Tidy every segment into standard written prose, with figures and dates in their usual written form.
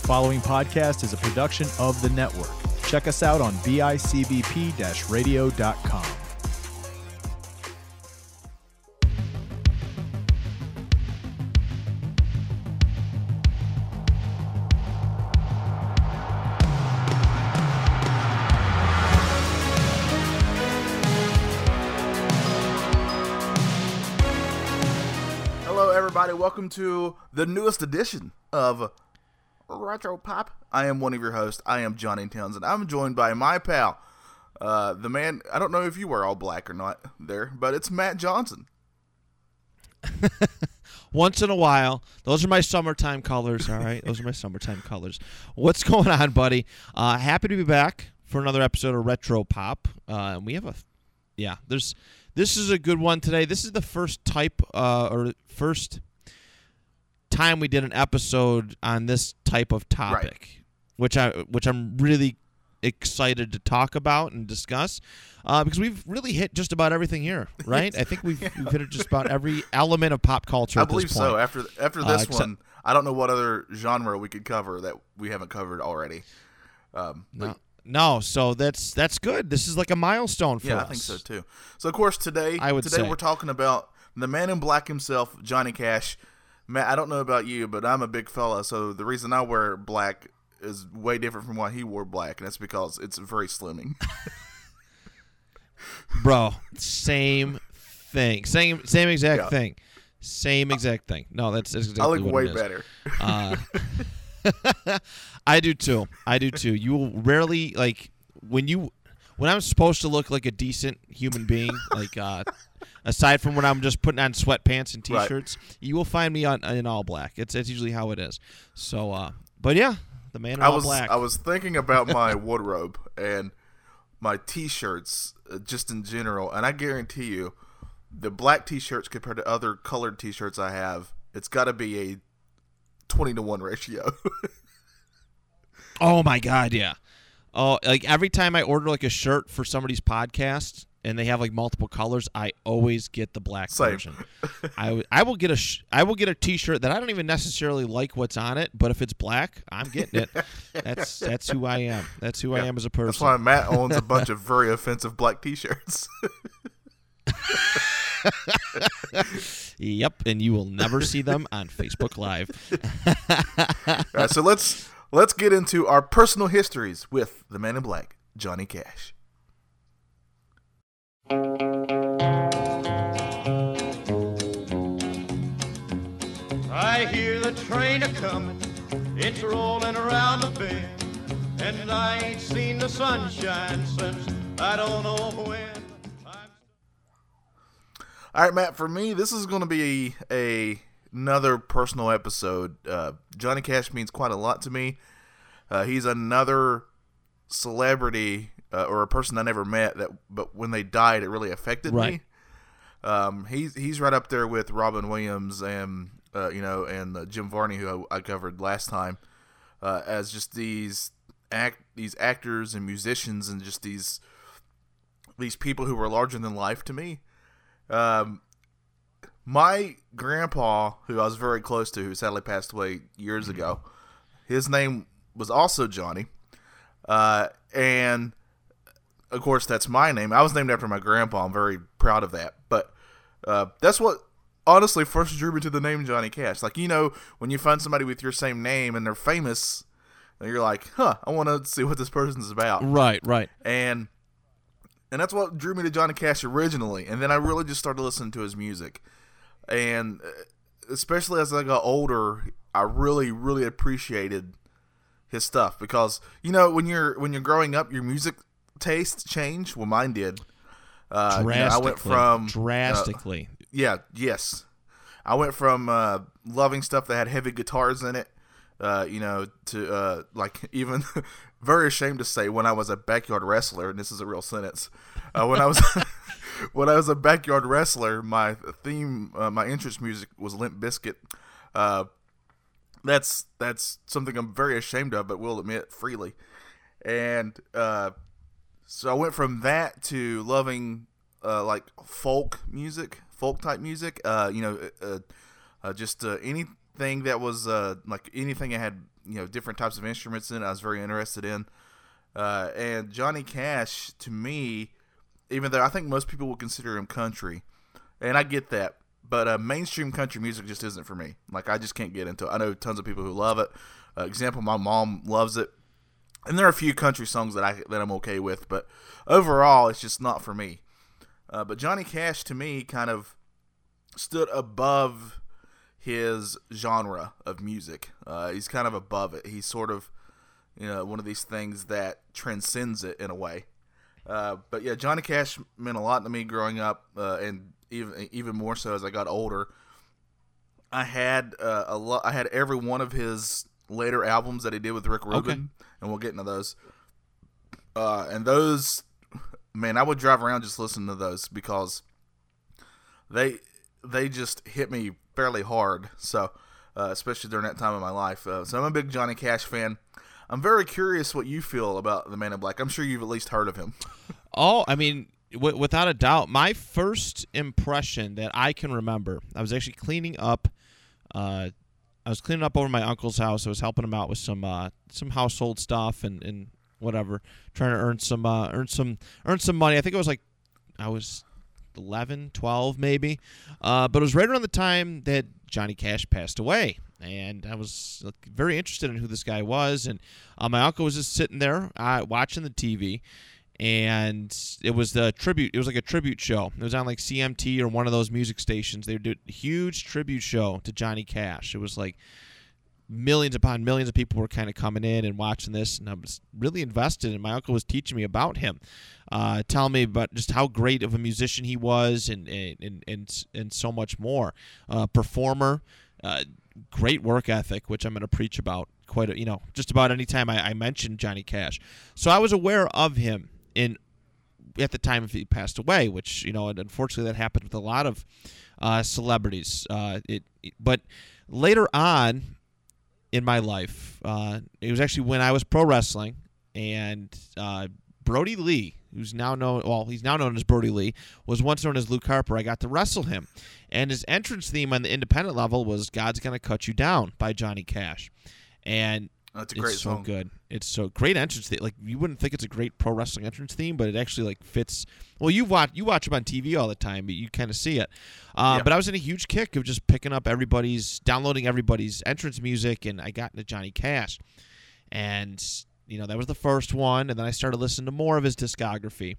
The following podcast is a production of the network. Check us out on bicbp-radio.com. Welcome to the newest edition of Retro Pop. I am one of your hosts. I am Johnny Townsend. I'm joined by my pal, the man. I don't know if you were all black or not there, but it's Matt Johnson. Once in a while. Those are my summertime colors, all right? Those are my summertime colors. What's going on, buddy? Happy to be back for another episode of Retro Pop. This is a good one today. This is the first time we did an episode on this type of topic, right, which I'm really excited to talk about and discuss, because we've really hit just about everything here, right? I think we've hit just about every element of pop culture. I believe this point. So. After this one, I don't know what other genre we could cover that we haven't covered already. No, so that's good. This is like a milestone for us. Yeah, I think so too. So of course today we're talking about the man in black himself, Johnny Cash. Matt, I don't know about you, but I'm a big fella, so the reason I wear black is way different from why he wore black, and that's because it's very slimming. Bro, same thing. Same exact thing. Same exact thing. No, that's exactly what it is. I look way better. I do too. You will rarely, like, when I'm supposed to look like a decent human being, like, aside from when I'm just putting on sweatpants and t-shirts, right, you will find me in all black. It's usually how it is. So, but yeah, the man in all black. I was thinking about my wardrobe and my t-shirts just in general, and I guarantee you, the black t-shirts compared to other colored t-shirts I have, it's got to be a 20-to-1 ratio. Oh my God, yeah. Oh, like every time I order like a shirt for somebody's podcast and they have like multiple colors, I always get the black version. I will get a t-shirt that I don't even necessarily like what's on it, but if it's black, I'm getting it. That's who I am. That's who I am as a person. That's why Matt owns a bunch of very offensive black t-shirts. Yep, and you will never see them on Facebook Live. All right, so let's get into our personal histories with the man in black, Johnny Cash. I hear the train a-comin', it's rollin' around the bend, and I ain't seen the sunshine since I don't know when. All right, Matt, for me, this is going to be another personal episode. Johnny Cash means quite a lot to me. He's another celebrity or a person I never met, but when they died, it really affected me. He's right up there with Robin Williams and Jim Varney, who I covered last time, as just these actors and musicians and just these people who were larger than life to me. My grandpa, who I was very close to, who sadly passed away years ago, his name was also Johnny. And of course that's my name. I was named after my grandpa. I'm very proud of that. But, that's what honestly first drew me to the name Johnny Cash. Like, when you find somebody with your same name and they're famous and you're like, I want to see what this person's about. Right. And that's what drew me to Johnny Cash originally. And then I really just started listening to his music. And especially as I got older, I really, really appreciated his stuff. Because, when you're growing up, your music tastes change. Well, mine did. Drastically. I went from... Drastically. I went from loving stuff that had heavy guitars in it, to even... Very ashamed to say, when I was a backyard wrestler, and this is a real sentence, when I was a backyard wrestler, my theme, my entrance music was Limp Bizkit. That's something I'm very ashamed of, but will admit freely. And so I went from that to loving folk type music, just any thing that was like anything that had, you know, different types of instruments in it, I was very interested in. And Johnny Cash, to me, even though I think most people would consider him country, and I get that, but mainstream country music just isn't for me. Like, I just can't get into it. I know tons of people who love it. Example, my mom loves it. And there are a few country songs that I'm okay with, but overall, it's just not for me. But Johnny Cash, to me, kind of stood above his genre of music. He's kind of above it. He's sort of, you know, one of these things that transcends it in a way. But yeah, Johnny Cash meant a lot to me growing up, and even more so as I got older. I had I had every one of his later albums that he did with Rick Rubin, and we'll get into those. And those, man, I would drive around just listening to those because they just hit me fairly hard. So, especially during that time of my life. So I'm a big Johnny Cash fan. I'm very curious what you feel about the Man in Black. I'm sure you've at least heard of him. Oh, I mean, without a doubt, my first impression that I can remember, I was actually cleaning up. I was cleaning up over my uncle's house. I was helping him out with some household stuff and whatever, trying to earn some money. I think it was like I was 11, 12 maybe, but it was right around the time that Johnny Cash passed away, and I was very interested in who this guy was. And my uncle was just sitting there watching the TV, and it was the tribute. It was like a tribute show. It was on like CMT or one of those music stations. They did a huge tribute show to Johnny Cash. It was like millions upon millions of people were kind of coming in and watching this, and I was really invested. And my uncle was teaching me about him, telling me about just how great of a musician he was, and so much more. Performer, great work ethic, which I'm going to preach about just about any time I mention Johnny Cash. So I was aware of him at the time he passed away, which, you know, and unfortunately that happened with a lot of celebrities. But later on in my life, it was actually when I was pro wrestling, and Brody Lee, he's now known as Brody Lee, was once known as Luke Harper. I got to wrestle him, and his entrance theme on the independent level was "God's Gonna Cut You Down" by Johnny Cash, and that's a great song. Good. It's so great entrance theme. Like, you wouldn't think it's a great pro wrestling entrance theme, but it actually like fits. Well, you watch them on TV all the time, but you kind of see it. Yeah. But I was in a huge kick of just picking up downloading everybody's entrance music, and I got into Johnny Cash, and you know that was the first one, and then I started listening to more of his discography,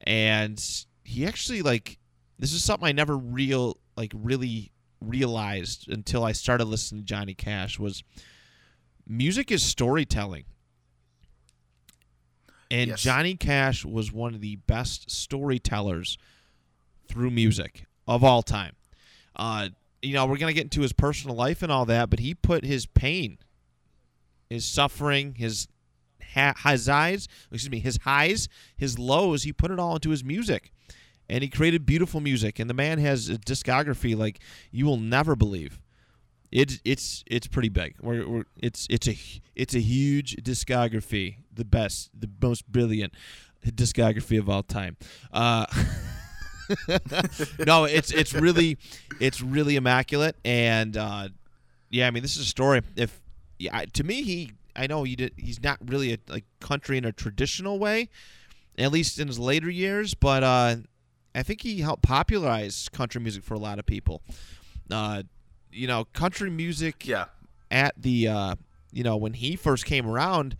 and he actually like this is something I never really realized until I started listening to Johnny Cash was. Music is storytelling. And yes. Johnny Cash was one of the best storytellers through music of all time. You know, we're going to get into his personal life and all that, but he put his pain, his suffering, his highs, his lows, he put it all into his music. And he created beautiful music. And the man has a discography like you will never believe. It's pretty big. It's a huge discography, the most brilliant discography of all time. No, it's really immaculate, and yeah, I mean this is a story. He's not really a like country in a traditional way, at least in his later years, but I think he helped popularize country music for a lot of people. You know, country music at the, you know, when he first came around,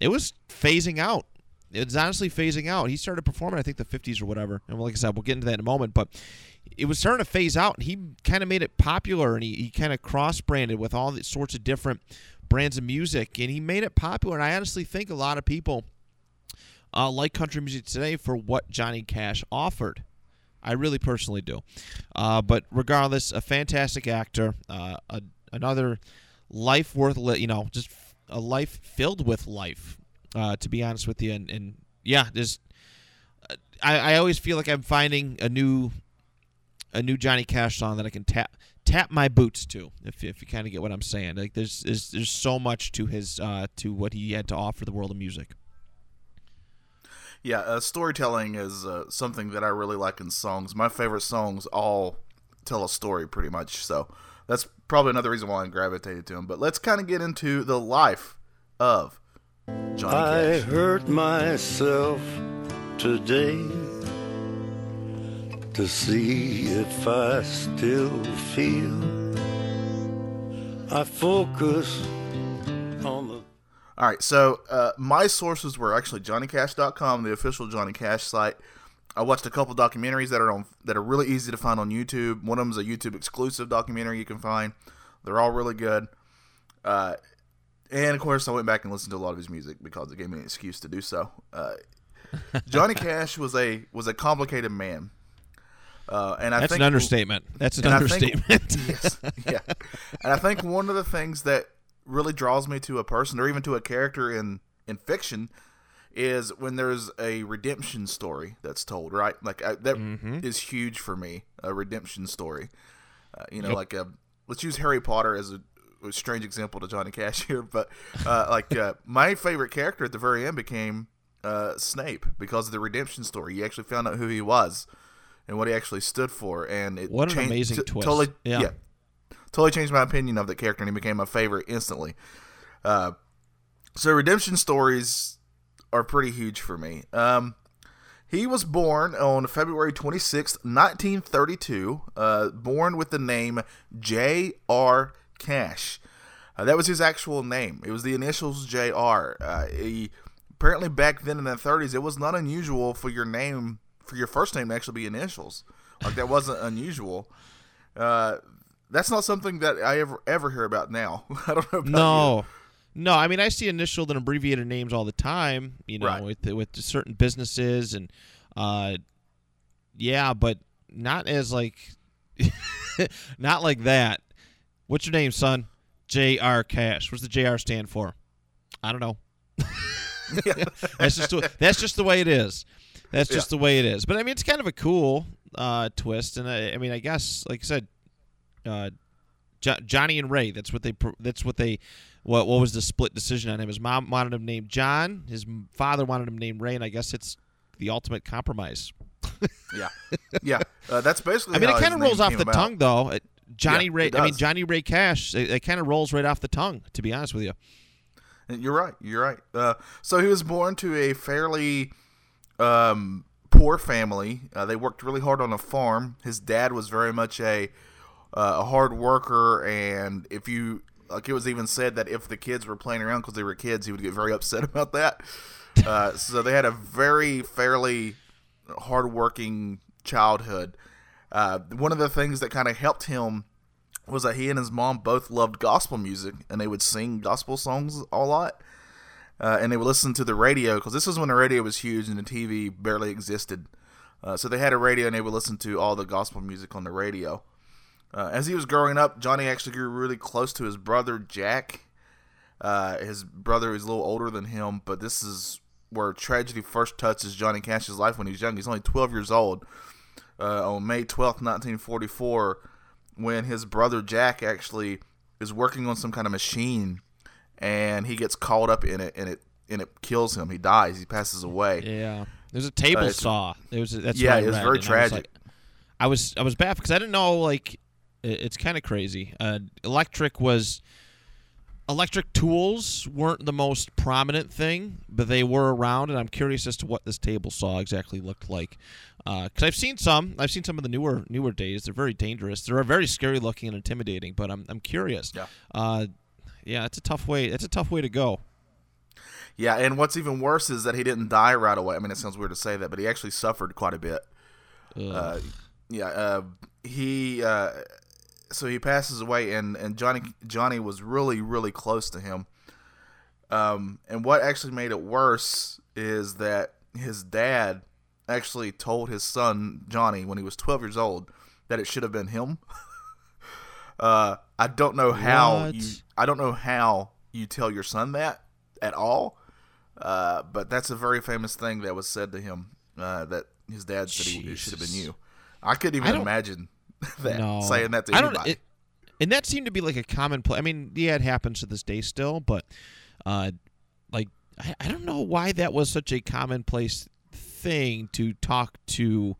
it was phasing out. It's honestly phasing out. He started performing, I think, the 50s or whatever. And like I said, we'll get into that in a moment. But it was starting to phase out. And he kind of made it popular, and he kind of cross-branded with all these sorts of different brands of music. And he made it popular. And I honestly think a lot of people like country music today for what Johnny Cash offered. I really personally do. But regardless, a fantastic actor, another life worth living, you know, just a life filled with life, to be honest with you. And yeah, there's, I always feel like I'm finding a new Johnny Cash song that I can tap my boots to, if you kind of get what I'm saying. Like there's so much to his, to what he had to offer the world of music. Yeah, storytelling is something that I really like in songs. My favorite songs all tell a story pretty much. So That's probably another reason why I gravitated to him. But let's kind of get into the life of Johnny Cash. I hurt myself today to see if I still feel. I focus on the... All right, so my sources were actually JohnnyCash.com, the official Johnny Cash site. I watched a couple documentaries that are really easy to find on YouTube. One of them is a YouTube exclusive documentary you can find. They're all really good. And of course, I went back and listened to a lot of his music because it gave me an excuse to do so. Johnny Cash was a complicated man. And I think an understatement. That's an understatement. Yes, yeah. And I think one of the things that really draws me to a person or even to a character in fiction is when there's a redemption story that's told, right? Like that mm-hmm. is huge for me, a redemption story. Let's use Harry Potter as a strange example to Johnny Cash here, but my favorite character at the very end became Snape because of the redemption story. You actually found out who he was and what he actually stood for, and it what an amazing twist! Totally, yeah. Totally changed my opinion of the character, and he became my favorite instantly. So redemption stories are pretty huge for me. He was born on February 26th, 1932, born with the name J.R. Cash. That was his actual name. It was the initials J.R. Apparently back then in the 30s, it was not unusual for your first name to actually be initials. Like, that wasn't unusual. That's not something that I ever hear about now. I don't know about No, I mean, I see initialed and abbreviated names all the time, right. with certain businesses and but not as like not like that. What's your name, son? J.R. Cash. What's the J.R. stand for? I don't know. That's just the way it is. That's just the way it is. But I mean, it's kind of a cool twist, and I mean, I guess, like I said, Johnny and Ray. What was the split decision on him? His mom wanted him named John. His father wanted him named Ray, and I guess it's the ultimate compromise. Yeah. That's basically. I mean, it kind of rolls off the tongue, though. Johnny Ray. I mean, Johnny Ray Cash. It kind of rolls right off the tongue, to be honest with you. You're right. So he was born to a fairly poor family. They worked really hard on a farm. His dad was very much a hard worker, and it was even said that if the kids were playing around because they were kids, he would get very upset about that. So they had a very fairly hardworking childhood. One of the things that kind of helped him was that he and his mom both loved gospel music, and they would sing gospel songs a lot, and they would listen to the radio because this is when the radio was huge and the TV barely existed. So they had a radio, and they would listen to all the gospel music on the radio. As he was growing up, Johnny actually grew really close to his brother, Jack. His brother is a little older than him, but this is where tragedy first touches Johnny Cash's life when he's young. He's only 12 years old. On May 12th, 1944, when his brother, Jack, actually is working on some kind of machine, and he gets caught up in it, and it kills him. He dies. He passes away. Yeah. There's a table saw. It was very tragic. I was baffled because I didn't know, like... It's kind of crazy. Electric tools weren't the most prominent thing, but they were around, and I'm curious as to what this table saw exactly looked like. Because I've seen some of the newer days. They're very dangerous. They're very scary looking and intimidating. But I'm curious. Yeah. It's a tough way. It's a tough way to go. Yeah, and what's even worse is that he didn't die right away. I mean, it sounds weird to say that, but he actually suffered quite a bit. So he passes away, and Johnny was really, really close to him. And what actually made it worse is that his dad actually told his son, Johnny, when he was 12 years old, that it should have been him. I don't know how you tell your son that at all. But that's a very famous thing that was said to him, that his dad said it should have been you. I couldn't even imagine that, saying that to anybody. And that seemed to be like a common play. I mean, it happens to this day still, but I don't know why that was such a commonplace thing to talk to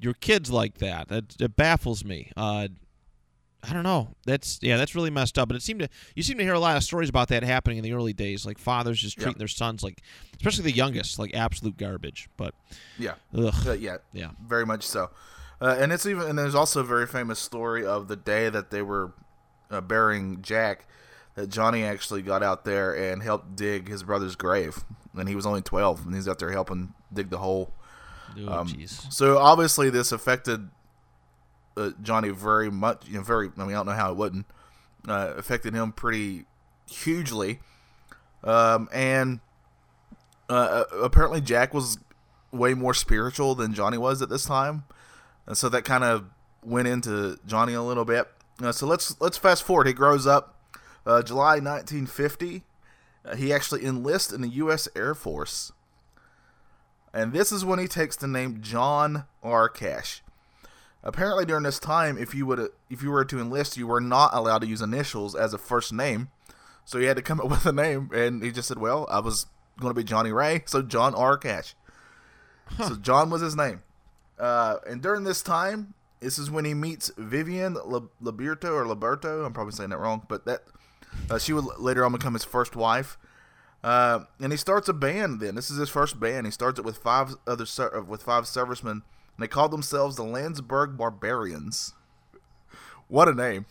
your kids like that. It baffles me. I don't know. That's really messed up. But you seem to hear a lot of stories about that happening in the early days, like fathers just treating their sons like, especially the youngest, like absolute garbage. But yeah, very much so. And it's even, and there's also a very famous story of the day that they were burying Jack, that Johnny actually got out there and helped dig his brother's grave, and he was only 12, and he's out there helping dig the hole. So obviously this affected Johnny very much. I mean, I don't know how it wouldn't. Affected him pretty hugely, and apparently Jack was way more spiritual than Johnny was at this time, and so that kind of went into Johnny a little bit. So let's fast forward. He grows up. July 1950, he actually enlists in the U.S. Air Force, and this is when he takes the name John R. Cash. Apparently, during this time, if you were to enlist, you were not allowed to use initials as a first name, so he had to come up with a name, and he just said, "Well, I was going to be Johnny Ray, so John R. Cash." So John was his name, and during this time, this is when he meets Vivian Liberto. I'm probably saying that wrong, but that. She would later on become his first wife, and he starts a band. Then this is his first band. He starts it with five servicemen, and they called themselves the Landsberg Barbarians. What a name!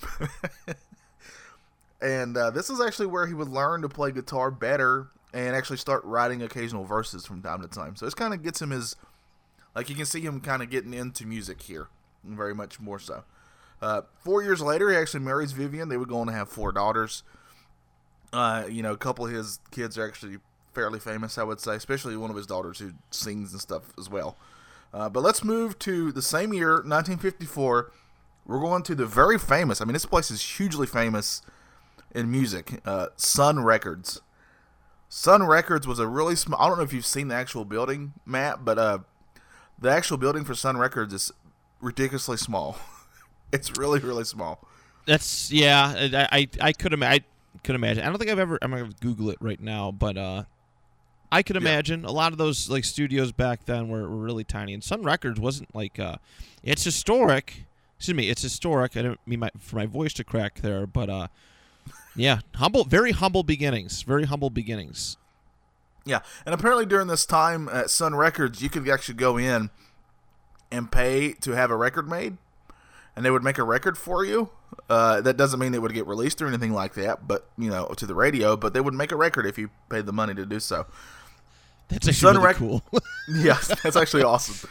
And this is actually where he would learn to play guitar better and actually start writing occasional verses from time to time. So this kind of gets him his, like you can see him kind of getting into music here, very much more so. 4 years later, he actually marries Vivian. They would go on to have 4 daughters. A couple of his kids are actually fairly famous, I would say, especially one of his daughters who sings and stuff as well. But let's move to the same year, 1954. We're going to the very famous, I mean, this place is hugely famous in music, Sun Records. Sun Records was a really small, I don't know if you've seen the actual building, Matt, but the actual building for Sun Records is ridiculously small. It's really, really small. That's I could imagine. I don't think I've ever. I'm gonna Google it right now, but I could imagine a lot of those like studios back then were really tiny. And Sun Records wasn't like it's historic. Excuse me, it's historic. I didn't mean for my voice to crack there, but very humble beginnings. Yeah, and apparently during this time at Sun Records, you could actually go in and pay to have a record made. And they would make a record for you. That doesn't mean it would get released or anything like that, but to the radio. But they would make a record if you paid the money to do so. That's actually really cool. Yes, that's actually awesome.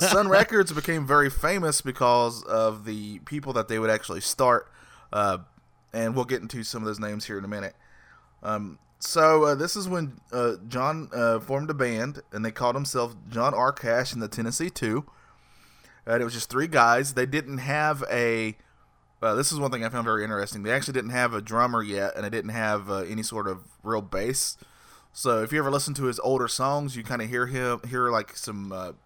Sun Records became very famous because of the people that they would actually start, and we'll get into some of those names here in a minute. So this is when John formed a band, and they called themselves John R. Cash and the Tennessee 2. And it was just 3 guys. They didn't have a... this is one thing I found very interesting. They actually didn't have a drummer yet, and they didn't have any sort of real bass. So if you ever listen to his older songs, you kind of hear like some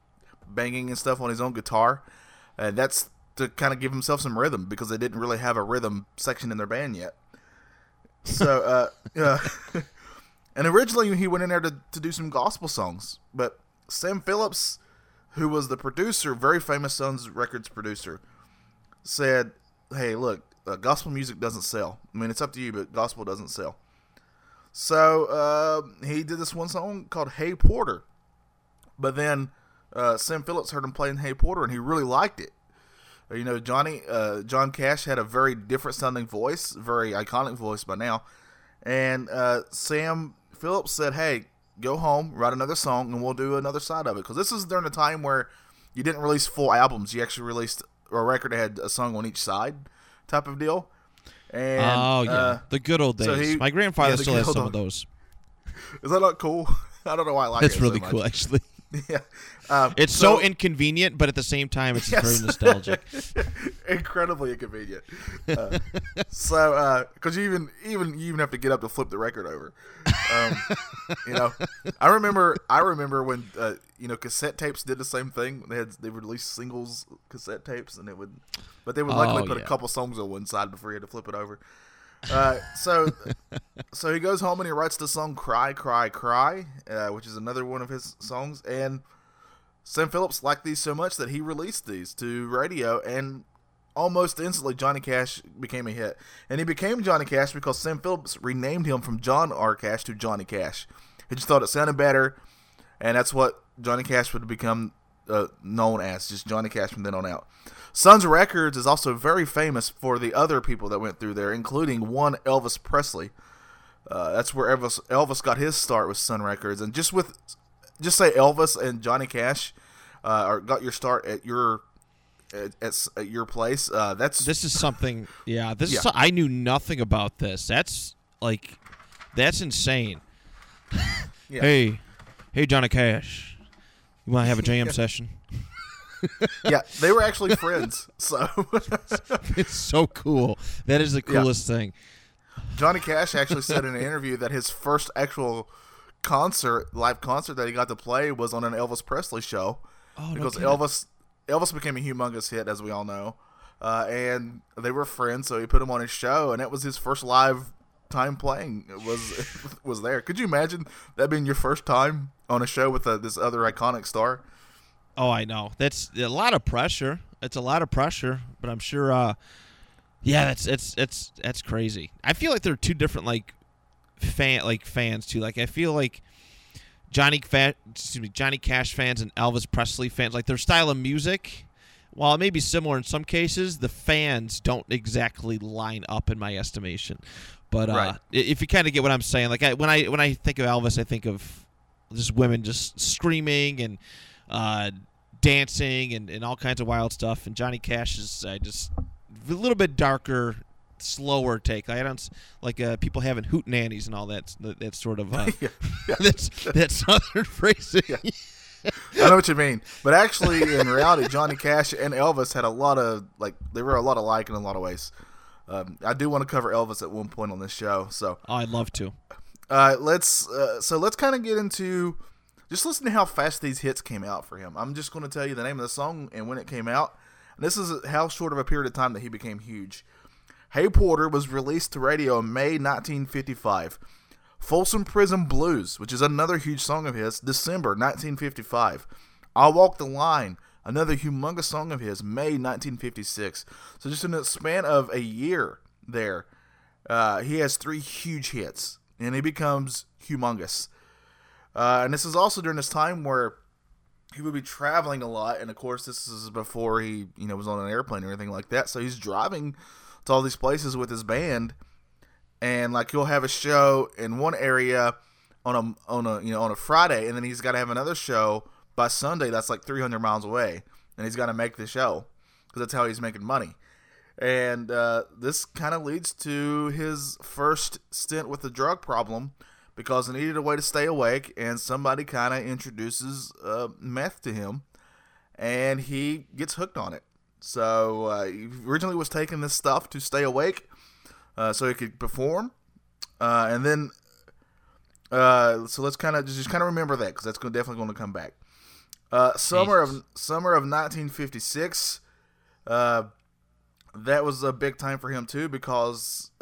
banging and stuff on his own guitar. And that's to kind of give himself some rhythm, because they didn't really have a rhythm section in their band yet. So, and originally he went in there to do some gospel songs. But Sam Phillips, who was the producer, very famous Sun Records producer, said, "Hey, look, gospel music doesn't sell. I mean, it's up to you, but gospel doesn't sell." So he did this one song called Hey Porter. But then Sam Phillips heard him playing Hey Porter, and he really liked it. John Cash had a very different sounding voice, very iconic voice by now. And Sam Phillips said, "Hey, go home, write another song, and we'll do another side of it." Because this is during a time where you didn't release full albums. You actually released a record that had a song on each side type of deal. And, the good old days. So my grandfather still has some of those. Is that not cool? I don't know why I like it so much. That's really cool, actually. Yeah. It's so inconvenient, but at the same time, it's very nostalgic. Incredibly inconvenient. So, because you even have to get up to flip the record over. I remember when cassette tapes did the same thing. They would release singles cassette tapes, and they would likely put a couple songs on one side before you had to flip it over. So he goes home and he writes the song Cry, Cry, Cry, which is another one of his songs. And Sam Phillips liked these so much that he released these to radio. And almost instantly, Johnny Cash became a hit. And he became Johnny Cash because Sam Phillips renamed him from John R. Cash to Johnny Cash. He just thought it sounded better, and that's what Johnny Cash would become known as, just Johnny Cash from then on out. Suns Records is also very famous for the other people that went through there, including one Elvis Presley. That's where Elvis got his start, with Sun Records. And just say Elvis and Johnny Cash got your start at your place. This is something I knew nothing about this. That's insane. Yeah. Hey, Johnny Cash, you want to have a jam session? Yeah, they were actually friends. So it's so cool. That is the coolest thing. Johnny Cash actually said in an interview that his first actual live concert that he got to play was on an Elvis Presley show, because Elvis became a humongous hit, as we all know, and they were friends, so he put him on his show, and that was his first live time playing. It was there. Could you imagine that being your first time on a show with this other iconic star? Oh, I know. That's a lot of pressure. It's a lot of pressure, but I'm sure. Yeah, that's crazy. I feel like they're two different fans too. Like I feel like Johnny Cash fans and Elvis Presley fans, like their style of music, while it may be similar in some cases, the fans don't exactly line up in my estimation. But right. If you kind of get what I'm saying, like when I think of Elvis, I think of just women just screaming and dancing and all kinds of wild stuff. And Johnny Cash is just a little bit darker, slower take. I don't like people having hootenannies and all that. That sort of that's southern phrasing. Yeah. I know what you mean, but actually, in reality, Johnny Cash and Elvis had a lot of they were a lot alike in a lot of ways. I do want to cover Elvis at one point on this show, so I'd love to. Let's kind of get into just listen to how fast these hits came out for him. I'm just going to tell you the name of the song and when it came out. And this is how short of a period of time that he became huge. Hey Porter was released to radio in May 1955. Folsom Prison Blues, which is another huge song of his, December 1955. I'll Walk the Line, another humongous song of his, May 1956. So just in the span of a year there, he has three huge hits, and he becomes humongous. And this is also during this time where he would be traveling a lot, and of course this is before he was on an airplane or anything like that, so he's driving to all these places with his band, and you'll have a show in one area on a Friday, and then he's got to have another show by Sunday that's 300 miles away, and he's got to make the show because that's how he's making money. And this kind of leads to his first stint with the drug problem, because he needed a way to stay awake, and somebody kind of introduces meth to him, and he gets hooked on it. So he originally was taking this stuff to stay awake so he could perform, and then so let's kind of just remember that, because that's definitely going to come back. Summer of 1956, that was a big time for him too, because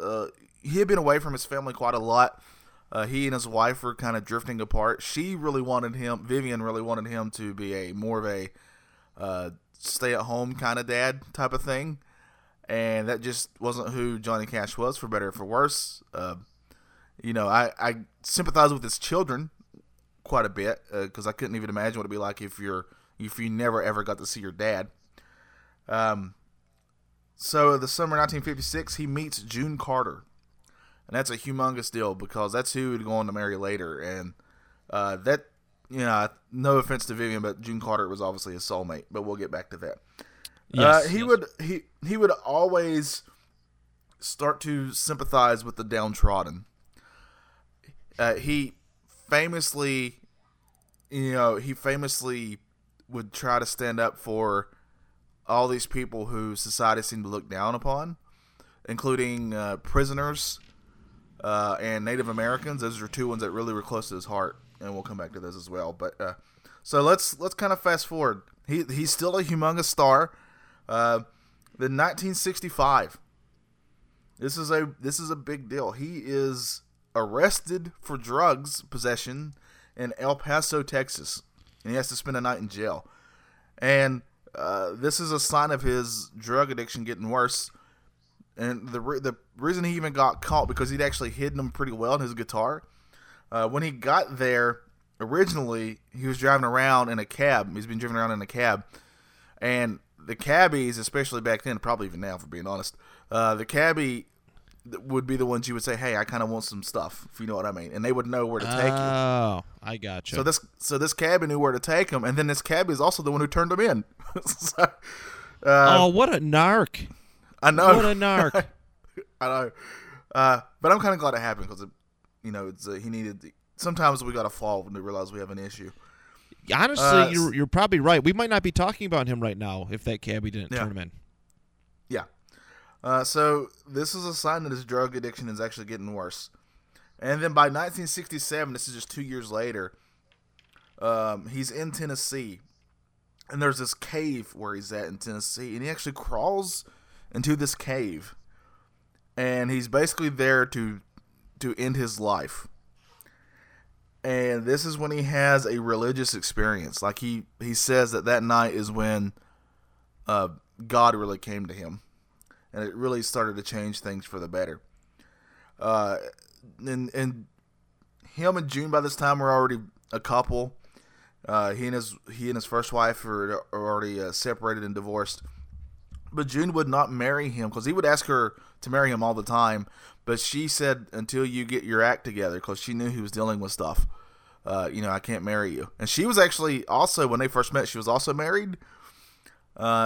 he had been away from his family quite a lot. He and his wife were kind of drifting apart. Vivian really wanted him to be more of a stay-at-home kind of dad type of thing, and that just wasn't who Johnny Cash was, for better or for worse. I sympathize with his children quite a bit, because I couldn't even imagine what it'd be like if you never ever got to see your dad. So the summer 1956, he meets June Carter. And that's a humongous deal, because that's who he'd go on to marry later. And no offense to Vivian, but June Carter was obviously his soulmate. But we'll get back to that. Yes, he would always start to sympathize with the downtrodden. He famously would try to stand up for all these people who society seemed to look down upon, including prisoners. And Native Americans. Those are two ones that really were close to his heart, and we'll come back to those as well. But so let's kind of fast forward. He's still a humongous star. Then 1965. This is a big deal. He is arrested for drugs possession in El Paso, Texas, and he has to spend a night in jail. And This is a sign of his drug addiction getting worse. And the reason he even got caught, because he'd actually hidden him pretty well in his guitar. When he got there, originally, he was driving around in a cab. He's been driving around in a cab. And the cabbies, especially back then, probably even now, for being honest, the cabbie would be the ones you would say, hey, I kind of want some stuff, if you know what I mean. And they would know where to take him. Oh, I gotcha. So this cabbie knew where to take him, and then this cabbie is also the one who turned him in. What a narc. I know. What a narc. I know. But I'm kind of glad it happened because, you know, it's he needed... Sometimes we got to fall when we realize we have an issue. Honestly, you're probably right. We might not be talking about him right now if that cabbie didn't turn him in. Yeah. So this is a sign that his drug addiction is actually getting worse. And then by 1967, this is just 2 years later, he's in Tennessee. And there's this cave where he's at in Tennessee. And he actually crawls into this cave. And he's basically there to end his life. And this is when he has a religious experience. Like he says that night is when God really came to him. And it really started to change things for the better. And him and June by this time were already a couple. He and his first wife are already separated and divorced. But June would not marry him because he would ask her to marry him all the time. But she said, until you get your act together, because she knew he was dealing with stuff. I can't marry you. And she was actually also, when they first met, she was also married.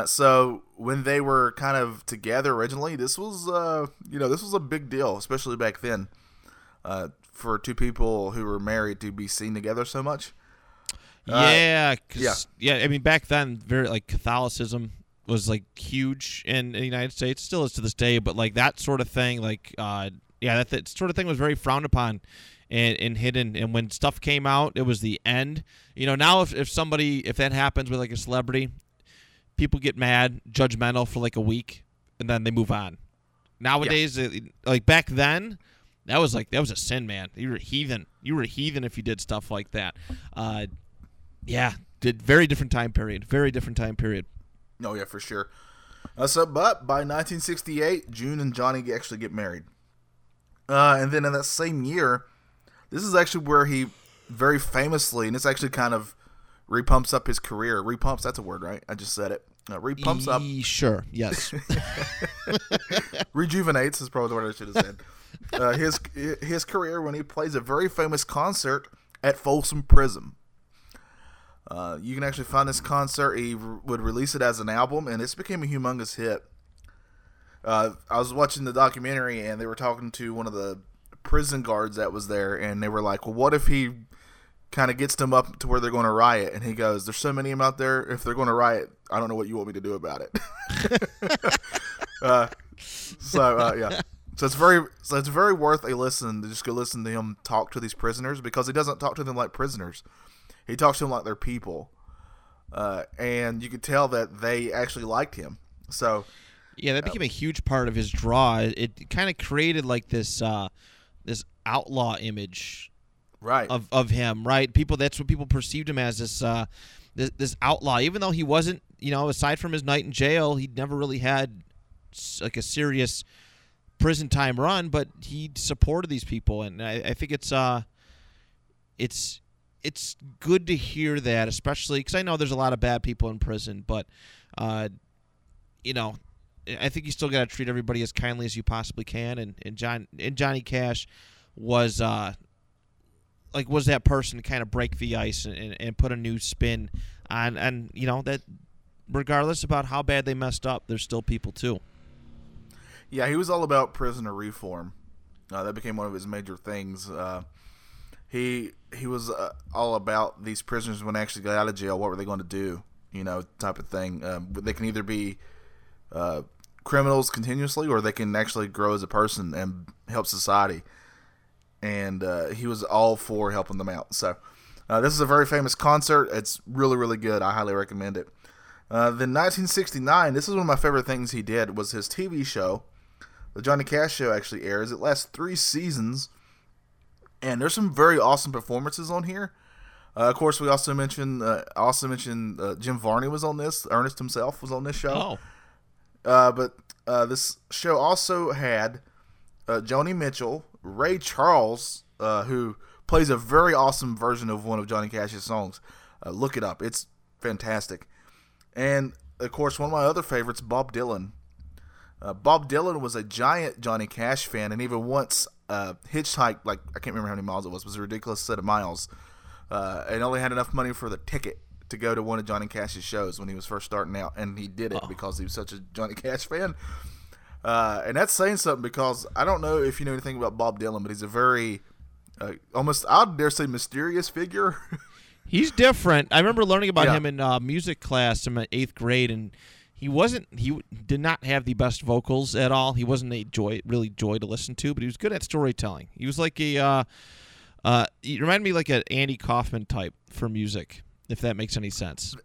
So when they were kind of together originally, this was a big deal, especially back then, for two people who were married to be seen together so much. I mean, back then, very like Catholicism was like huge in the United States, still is to this day, but like that sort of thing, that sort of thing was very frowned upon and hidden. And when stuff came out, it was the end. You know, now if that happens with like a celebrity, people get mad, judgmental for like a week, and then they move on. Nowadays, like back then, that was a sin, man. You were a heathen if you did stuff like that. Very different time period. Oh, yeah, for sure. But by 1968, June and Johnny actually get married. And then in that same year, this is actually where he very famously, and it's actually kind of repumps up his career. Repumps, that's a word, right? I just said it. Repumps up. Sure, yes. Rejuvenates is probably what I should have said. His career when he plays a very famous concert at Folsom Prison. You can actually find this concert. He would release it as an album, and this became a humongous hit. I was watching the documentary, and they were talking to one of the prison guards that was there, and they were like, well, what if he kind of gets them up to where they're going to riot? And he goes, there's so many of them out there. If they're going to riot, I don't know what you want me to do about it. Yeah. So it's very worth a listen to just go listen to him talk to these prisoners, because he doesn't talk to them like prisoners. He talks to them like they're people. And you could tell that they actually liked him. So, yeah, that became a huge part of his draw. It kind of created like this outlaw image, right, of him, right? People, that's what people perceived him as, this outlaw, even though he wasn't, you know, aside from his night in jail, he'd never really had like a serious prison time run, but he supported these people. And I think it's good to hear that, especially because I know there's a lot of bad people in prison, but, I think you still got to treat everybody as kindly as you possibly can. And Johnny Cash was that person to kind of break the ice and put a new spin on, and that regardless about how bad they messed up, there's still people too. Yeah. He was all about prisoner reform. That became one of his major things. He was all about these prisoners when they actually got out of jail. What were they going to do? Type of thing. They can either be criminals continuously, or they can actually grow as a person and help society. And he was all for helping them out. So this is a very famous concert. It's really, really good. I highly recommend it. Then 1969, this is one of my favorite things he did, was his TV show. The Johnny Cash Show actually airs. It lasts 3 seasons. And there's some very awesome performances on here. Of course, we also mentioned Jim Varney was on this. Ernest himself was on this show. Oh. But this show also had Joni Mitchell, Ray Charles, who plays a very awesome version of one of Johnny Cash's songs. Look it up. It's fantastic. And, of course, one of my other favorites, Bob Dylan. Bob Dylan was a giant Johnny Cash fan and even once hitchhiked, like, I can't remember how many miles it was. It was a ridiculous set of miles. And only had enough money for the ticket to go to one of Johnny Cash's shows when he was first starting out, and he did it because he was such a Johnny Cash fan. And that's saying something because I don't know if you know anything about Bob Dylan, but he's a very almost, I dare say, mysterious figure. He's different. I remember learning about him in music class in my 8th grade, and he did not have the best vocals at all. He wasn't a joy to listen to, but he was good at storytelling. He was like a it reminded me like an Andy Kaufman type for music, if that makes any sense.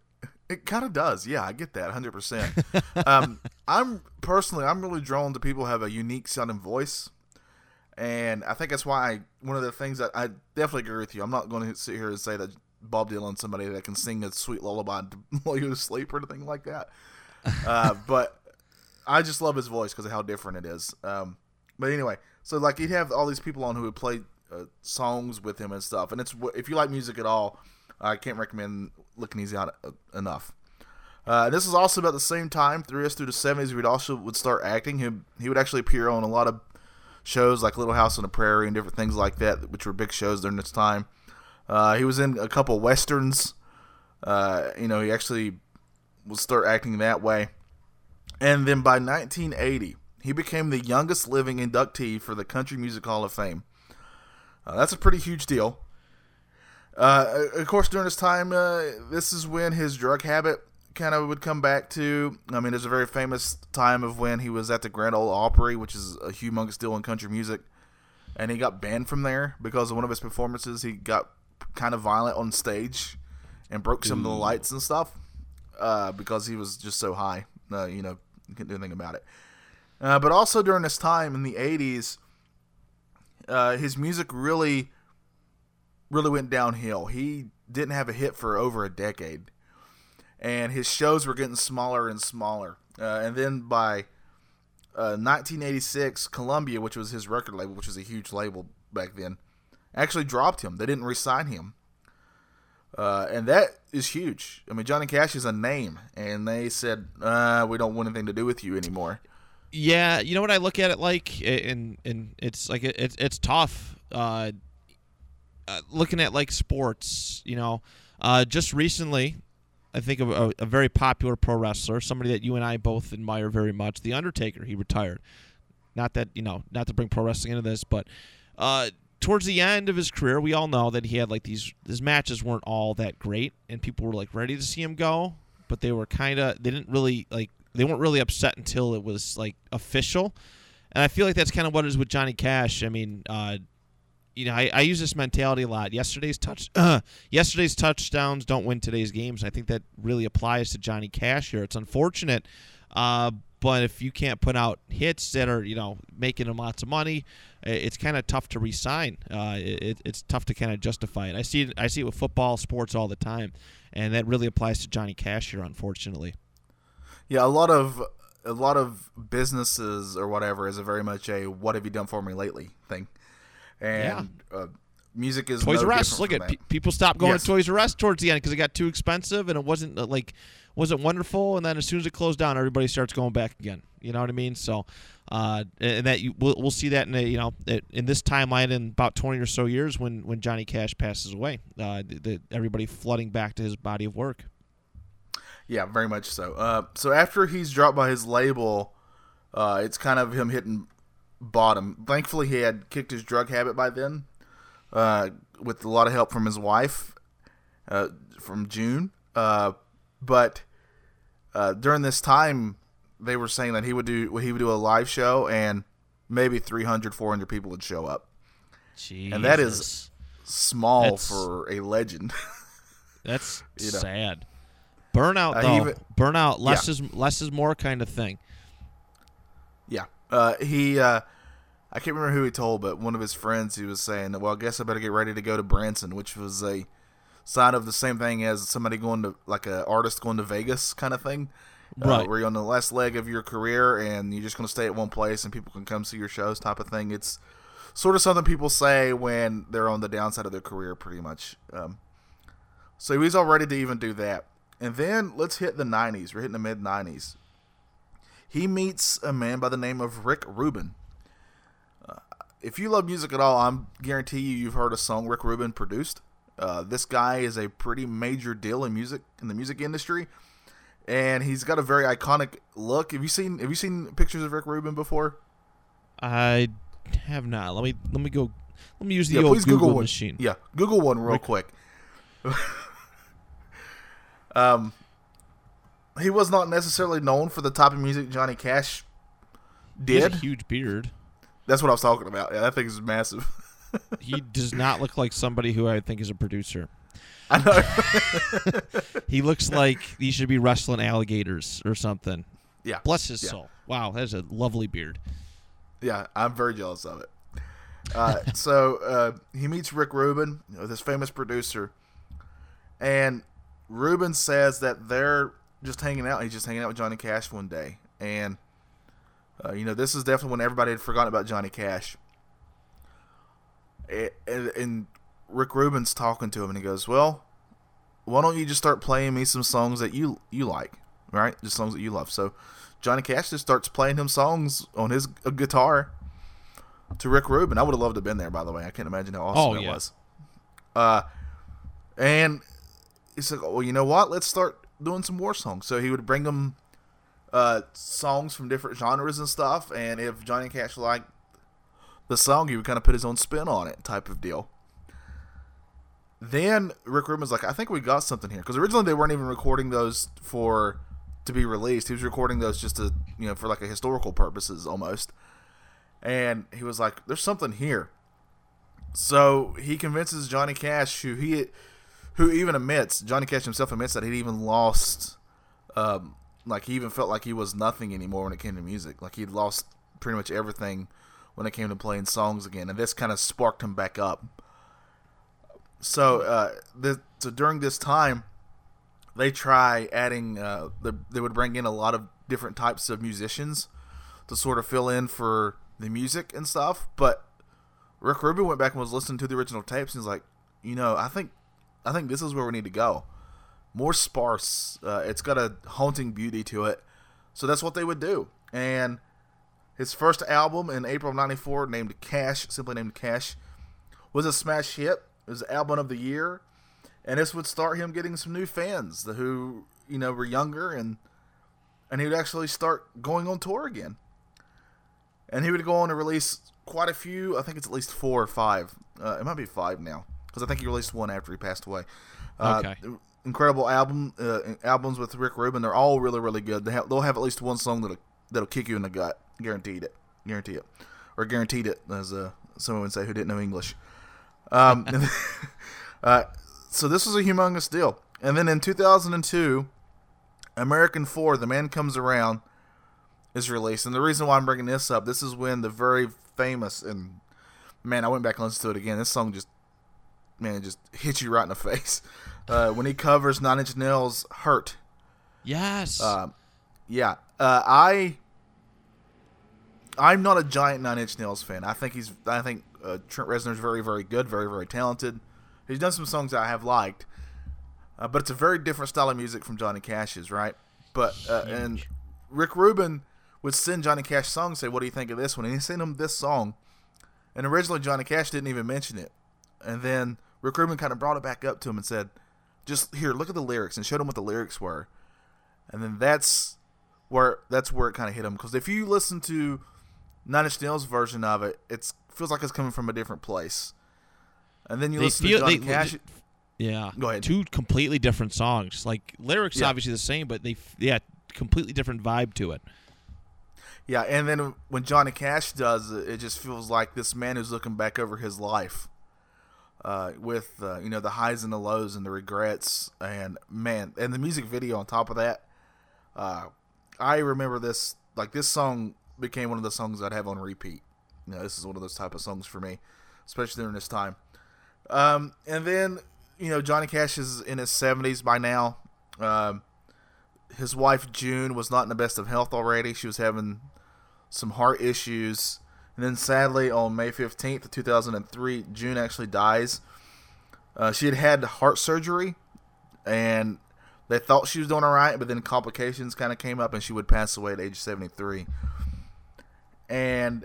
It kind of does. Yeah, I get that 100%. I'm really drawn to people who have a unique sounding voice. And I think that's why one of the things that I definitely agree with you. I'm not going to sit here and say that Bob Dylan's somebody that can sing a sweet lullaby while you're asleep or anything like that. But I just love his voice because of how different it is. But anyway, so like he'd have all these people on who would play songs with him and stuff, and it's if you like music at all, I can't recommend looking these out enough. This is also about the same time through the 70s. He would start acting. He would actually appear on a lot of shows like Little House on the Prairie and different things like that, which were big shows during this time. He was in a couple westerns. He actually would start acting that way, and then by 1980, he became the youngest living inductee for the Country Music Hall of Fame. That's a pretty huge deal. Of course, during this time, this is when his drug habit kind of would come back to. I mean, there's a very famous time of when he was at the Grand Ole Opry, which is a humongous deal in country music, and he got banned from there because of one of his performances. He got kind of violent on stage and broke some of the lights and stuff because he was just so high. You couldn't do anything about it. But also during this time in the 80s, his music really, really went downhill. He didn't have a hit for over a decade, and his shows were getting smaller and smaller. And then by 1986, Columbia, which was his record label, which was a huge label back then, actually dropped him. They didn't re-sign him, and that is huge. I mean, Johnny Cash is a name, and they said, "We don't want anything to do with you anymore." Yeah, you know what I look at it like, and it's like it's tough. Looking at like sports, just recently, I think of a very popular pro wrestler, somebody that you and I both admire very much, The Undertaker. He retired. Not that not to bring pro wrestling into this, but towards the end of his career, we all know that he had like his matches weren't all that great, and people were like ready to see him go, but they didn't really like. They weren't really upset until it was like official, and I feel like that's kind of what it is with Johnny Cash. I mean, I use this mentality a lot. Yesterday's touchdowns don't win today's games. I think that really applies to Johnny Cash here. It's unfortunate, but if you can't put out hits that are making him lots of money, it's kind of tough to re-sign. It's tough to kind of justify it. I see it with football, sports all the time, and that really applies to Johnny Cash here, unfortunately. Yeah, a lot of businesses or whatever is very much a "what have you done for me lately" thing, and music is Toys R Us. Look at people stopped going to Toys R Us towards the end because it got too expensive and it wasn't wonderful. And then as soon as it closed down, everybody starts going back again. You know what I mean? So, and that we'll see that in in this timeline in about 20 or so years when Johnny Cash passes away, everybody flooding back to his body of work. Yeah, very much so. So after he's dropped by his label, it's kind of him hitting bottom. Thankfully, he had kicked his drug habit by then, with a lot of help from his wife, from June. But during this time, they were saying that he would do a live show, and maybe 300, 400 people would show up. Jesus. And that is small for a legend. That's sad. Burnout, though. Burnout. Less is more kind of thing. Yeah. I can't remember who he told, but one of his friends, he was saying, well, I guess I better get ready to go to Branson, which was a side of the same thing as somebody going to, like, an artist going to Vegas kind of thing. Right. Where you're on the last leg of your career and you're just going to stay at one place and people can come see your shows type of thing. It's sort of something people say when they're on the downside of their career, pretty much. So he's all ready to even do that. And then let's hit the 90s. We're hitting the mid-90s. He meets a man by the name of Rick Rubin. If you love music at all, I guarantee you've heard a song Rick Rubin produced. This guy is a pretty major deal in music, in the music industry. And he's got a very iconic look. Have you seen pictures of Rick Rubin before? I have not. Let me go. Let me use the old Google one. Machine. Yeah, Google one real quick. He was not necessarily known for the type of music Johnny Cash did. He has a huge beard. That's what I was talking about. Yeah, that thing is massive. He does not look like somebody who I think is a producer. I know. He looks like he should be wrestling alligators or something. Yeah. Bless his soul. Wow, that's a lovely beard. Yeah, I'm very jealous of it. So he meets Rick Rubin, this famous producer, and Rubin says that they're just hanging out. He's just hanging out with Johnny Cash one day, and this is definitely when everybody had forgotten about Johnny Cash. And Rick Rubin's talking to him, and he goes, "Well, why don't you just start playing me some songs that you like, right? Just songs that you love." So Johnny Cash just starts playing him songs on his guitar to Rick Rubin. I would have loved to have been there, by the way. I can't imagine how awesome it was. And he said, "Well, you know what? Let's start doing some war songs." So he would bring him songs from different genres and stuff, and if Johnny Cash liked the song, he would kind of put his own spin on it, type of deal. Then Rick Rubin's like, "I think we got something here," because originally they weren't even recording those to be released. He was recording those just to, for like a historical purposes almost. And he was like, "There's something here." So he convinces Johnny Cash, Johnny Cash himself admits that he'd even lost, he even felt like he was nothing anymore when it came to music. Like he'd lost pretty much everything when it came to playing songs again, and this kind of sparked him back up. So, so during this time, they try adding. They would bring in a lot of different types of musicians to sort of fill in for the music and stuff. But Rick Rubin went back and was listening to the original tapes, and he's like, I think this is where we need to go. More sparse. It's got a haunting beauty to it. So that's what they would do. And his first album in April of '94, simply named Cash, was a smash hit. It was album of the year, and this would start him getting some new fans who, were younger, and he would actually start going on tour again. And he would go on to release quite a few. I think it's at least 4 or 5. It might be 5 now, because I think he released one after he passed away. Okay. Incredible albums with Rick Rubin. They're all really, really good. They'll have at least one song that'll kick you in the gut. Guaranteed it, as someone would say who didn't know English. So this was a humongous deal. And then in 2002, American 4, The Man Comes Around, is released. And the reason why I'm bringing this up, this is when the very famous, and man, I went back and listened to it again. This song just hits you right in the face. When he covers Nine Inch Nails' Hurt. Yes. I'm not a giant Nine Inch Nails fan. I think Trent Reznor's very, very good, very, very talented. He's done some songs that I have liked, but it's a very different style of music from Johnny Cash's, right? But and Rick Rubin would send Johnny Cash songs, say, "What do you think of this one?" And he sent him this song, and originally Johnny Cash didn't even mention it, and then Rick Rubin kind of brought it back up to him and said, "Just here, look at the lyrics," and showed him what the lyrics were, and then that's where it kind of hit him, because if you listen to Nine Inch Nails' version of it, it feels like it's coming from a different place. And then you listen to Johnny Cash. Yeah. Go ahead. Two completely different songs. Like, lyrics obviously the same, but they completely different vibe to it. Yeah, and then when Johnny Cash does it, it just feels like this man who's looking back over his life with, the highs and the lows and the regrets. And, man, and the music video on top of that. I remember this, like, this song became one of the songs I'd have on repeat. This is one of those type of songs for me, especially during this time. And then you know, Johnny Cash is in his 70s by now. His wife, June, was not in the best of health already. She was having some heart issues. And then, sadly, on May 15th, 2003, June actually dies. She had had heart surgery, and they thought she was doing all right, but then complications kind of came up, and she would pass away at age 73. And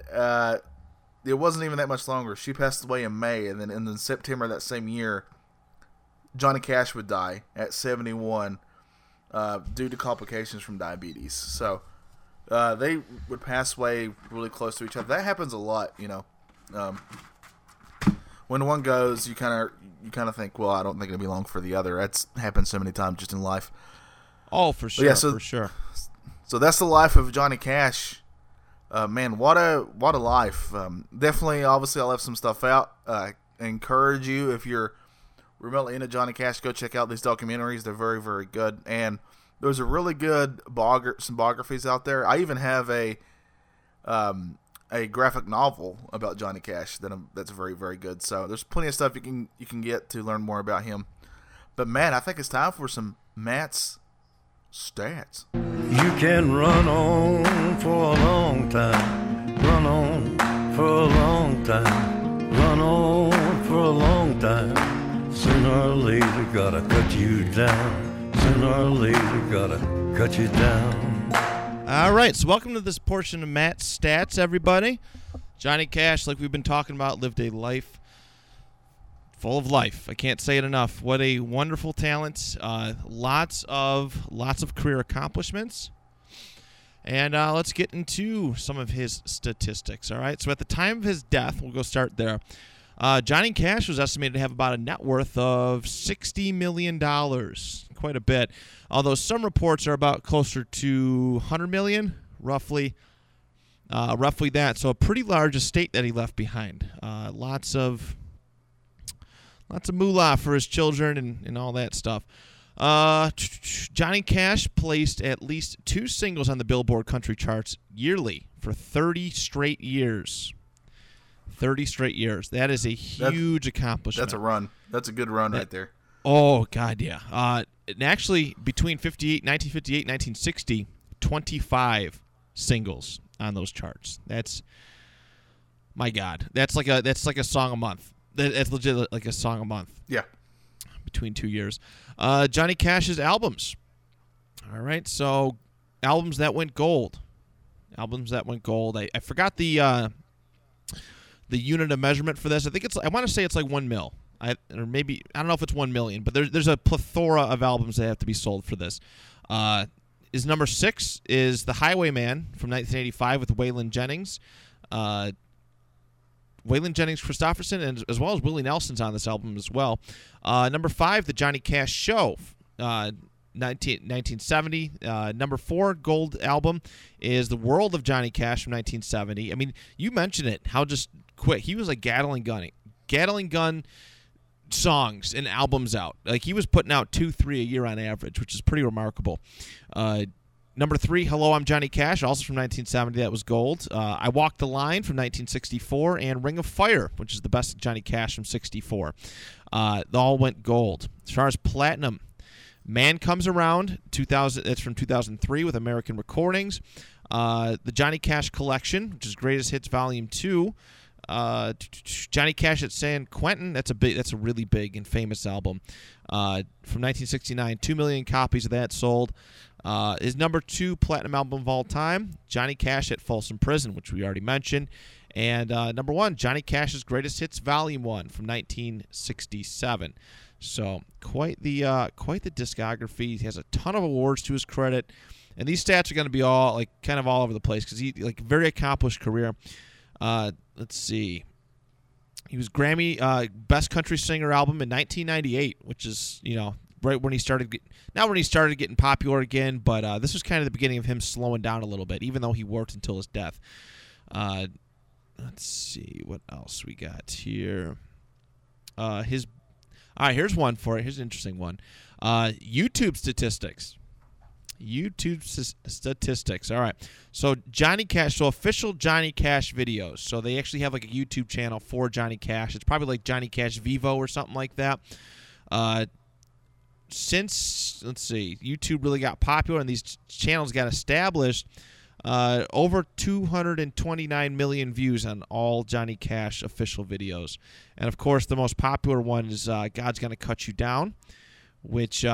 it wasn't even that much longer. She passed away in May, and then in September that same year, Johnny Cash would die at 71 due to complications from diabetes. So they would pass away really close to each other. That happens a lot, you know. When one goes, you kind of think, well, I don't think it'll be long for the other. That's happened so many times just in life. Oh, for sure, yeah, so, for sure. So that's the life of Johnny Cash. Man, what a life. Definitely, obviously, I left some stuff out. I encourage you, if you're remotely into Johnny Cash, go check out these documentaries. They're very, very good. And there's a really good some biographies out there. I even have a graphic novel about Johnny Cash that's very, very good. So there's plenty of stuff you can get to learn more about him. But Matt, I think it's time for some Matt's Stats. You can run on for a long time, run on for a long time, run on for a long time. Sooner or later, gotta cut you down. Sooner or later, gotta cut you down. All right, so welcome to this portion of Matt's Stats, everybody. Johnny Cash, like we've been talking about, lived a life full of life. I can't say it enough. What a wonderful talent. Lots of career accomplishments. And let's get into some of his statistics, all right? So at the time of his death, we'll go start there. Johnny Cash was estimated to have about a net worth of $60 million, quite a bit, although some reports are about closer to $100 million, roughly that. So a pretty large estate that he left behind. Lots of moolah for his children and all that stuff. Johnny Cash placed at least 2 singles on the Billboard country charts yearly for 30 straight years. 30 straight years. That is a huge accomplishment. That's a run. That's a good run right there. Oh, God, yeah. And actually, between 1958 and 1960, 25 singles on those charts. That's, my God, that's like a song a month. That's legit like a song a month. Yeah. Between 2 years. Johnny Cash's albums. All right, so albums that went gold. I forgot the unit of measurement for this. I want to say it's like 1 mil. Or maybe, I don't know if it's 1 million, but there's a plethora of albums that have to be sold for this. Is number 6 is The Highwayman from 1985 with Waylon Jennings. Waylon Jennings Christopherson, and as well as Willie Nelson's on this album as well. Number 5, The Johnny Cash Show, 1970. Number 4 gold album is The World of Johnny Cash from 1970. I mean, you mentioned it, how just quick. He was like Gatling gun songs and albums out. Like, he was putting out 2-3 a year on average, which is pretty remarkable. Number 3, Hello, I'm Johnny Cash, also from 1970. That was gold. I Walked the Line from 1964, and Ring of Fire, which is the best of Johnny Cash from 64. They all went gold. As far as platinum, Man Comes Around, 2000. That's from 2003 with American Recordings. The Johnny Cash Collection, which is Greatest Hits Volume 2. Johnny Cash at San Quentin, that's a really big and famous album, from 1969. 2 million copies of that sold. His number 2 platinum album of all time, Johnny Cash at Folsom Prison, which we already mentioned, and number 1, Johnny Cash's Greatest Hits Volume 1 from 1967. So quite the discography. He has a ton of awards to his credit, and these stats are going to be all like kind of all over the place because he like very accomplished career. Let's see. He was Grammy Best Country Singer album in 1998, which is, you know, right when he started, not when he started getting popular again, but this was kind of the beginning of him slowing down a little bit, even though he worked until his death. Let's see what else we got here. All right, here's one for it. Here's an interesting one. YouTube statistics. All right. So Johnny Cash, so official Johnny Cash videos. So they actually have like a YouTube channel for Johnny Cash. It's probably like Johnny Cash Vivo or something like that. Since, let's see, YouTube really got popular and these channels got established, over 229 million views on all Johnny Cash official videos. And, of course, the most popular one is God's Gonna Cut You Down, which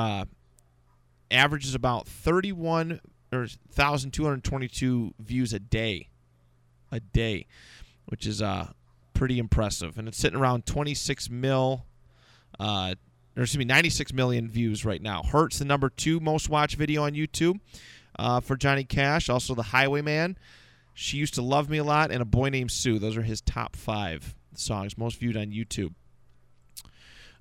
averages about 1,222 views a day, which is pretty impressive. And it's sitting around 96 million views right now. Hurt's the number 2 most watched video on YouTube for Johnny Cash. Also, The Highwayman, She Used to Love Me a Lot, and A Boy Named Sue. Those are his top 5 songs most viewed on YouTube.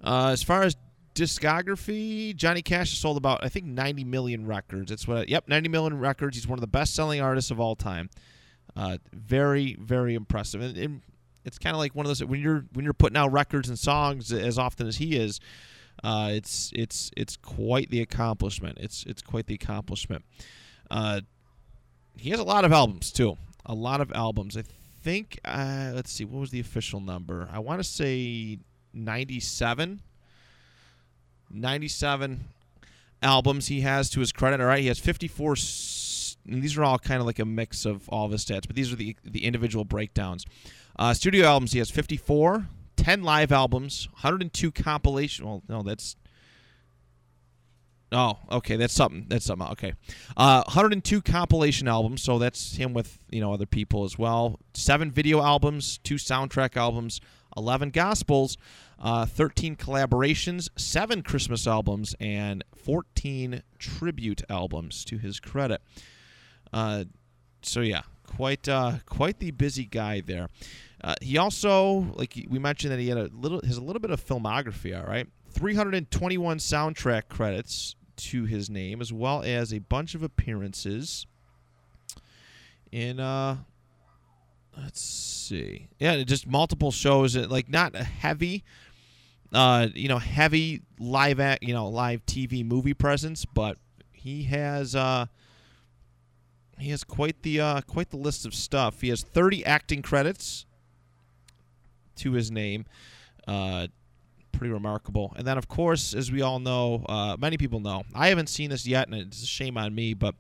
As far as discography, Johnny Cash has sold about, I think, 90 million records. 90 million records. He's one of the best-selling artists of all time. Very, very impressive. And it's kind of like one of those, when you're putting out records and songs as often as he is, it's quite the accomplishment. It's quite the accomplishment. He has a lot of albums too. A lot of albums. I think let's see, what was the official number? I want to say 97. 97 albums he has to his credit. All right, he has 54. And these are all kind of like a mix of all of his stats, but these are the individual breakdowns. Studio albums, he has 54, 10 live albums, 102 compilation. Well, no, that's... Oh, okay, that's something, okay. 102 compilation albums, so that's him with, other people as well. 7 video albums, 2 soundtrack albums, 11 gospels, 13 collaborations, 7 Christmas albums, and 14 tribute albums to his credit. So yeah, quite the busy guy there. He also, like we mentioned, that he had a little bit of filmography. All right, 321 soundtrack credits to his name, as well as a bunch of appearances in let's see, yeah, just multiple shows. Like not a heavy, heavy live act, live TV movie presence, but he has He has quite the list of stuff. He has 30 acting credits to his name. Pretty remarkable. And then, of course, as we all know, many people know, I haven't seen this yet, and it's a shame on me, but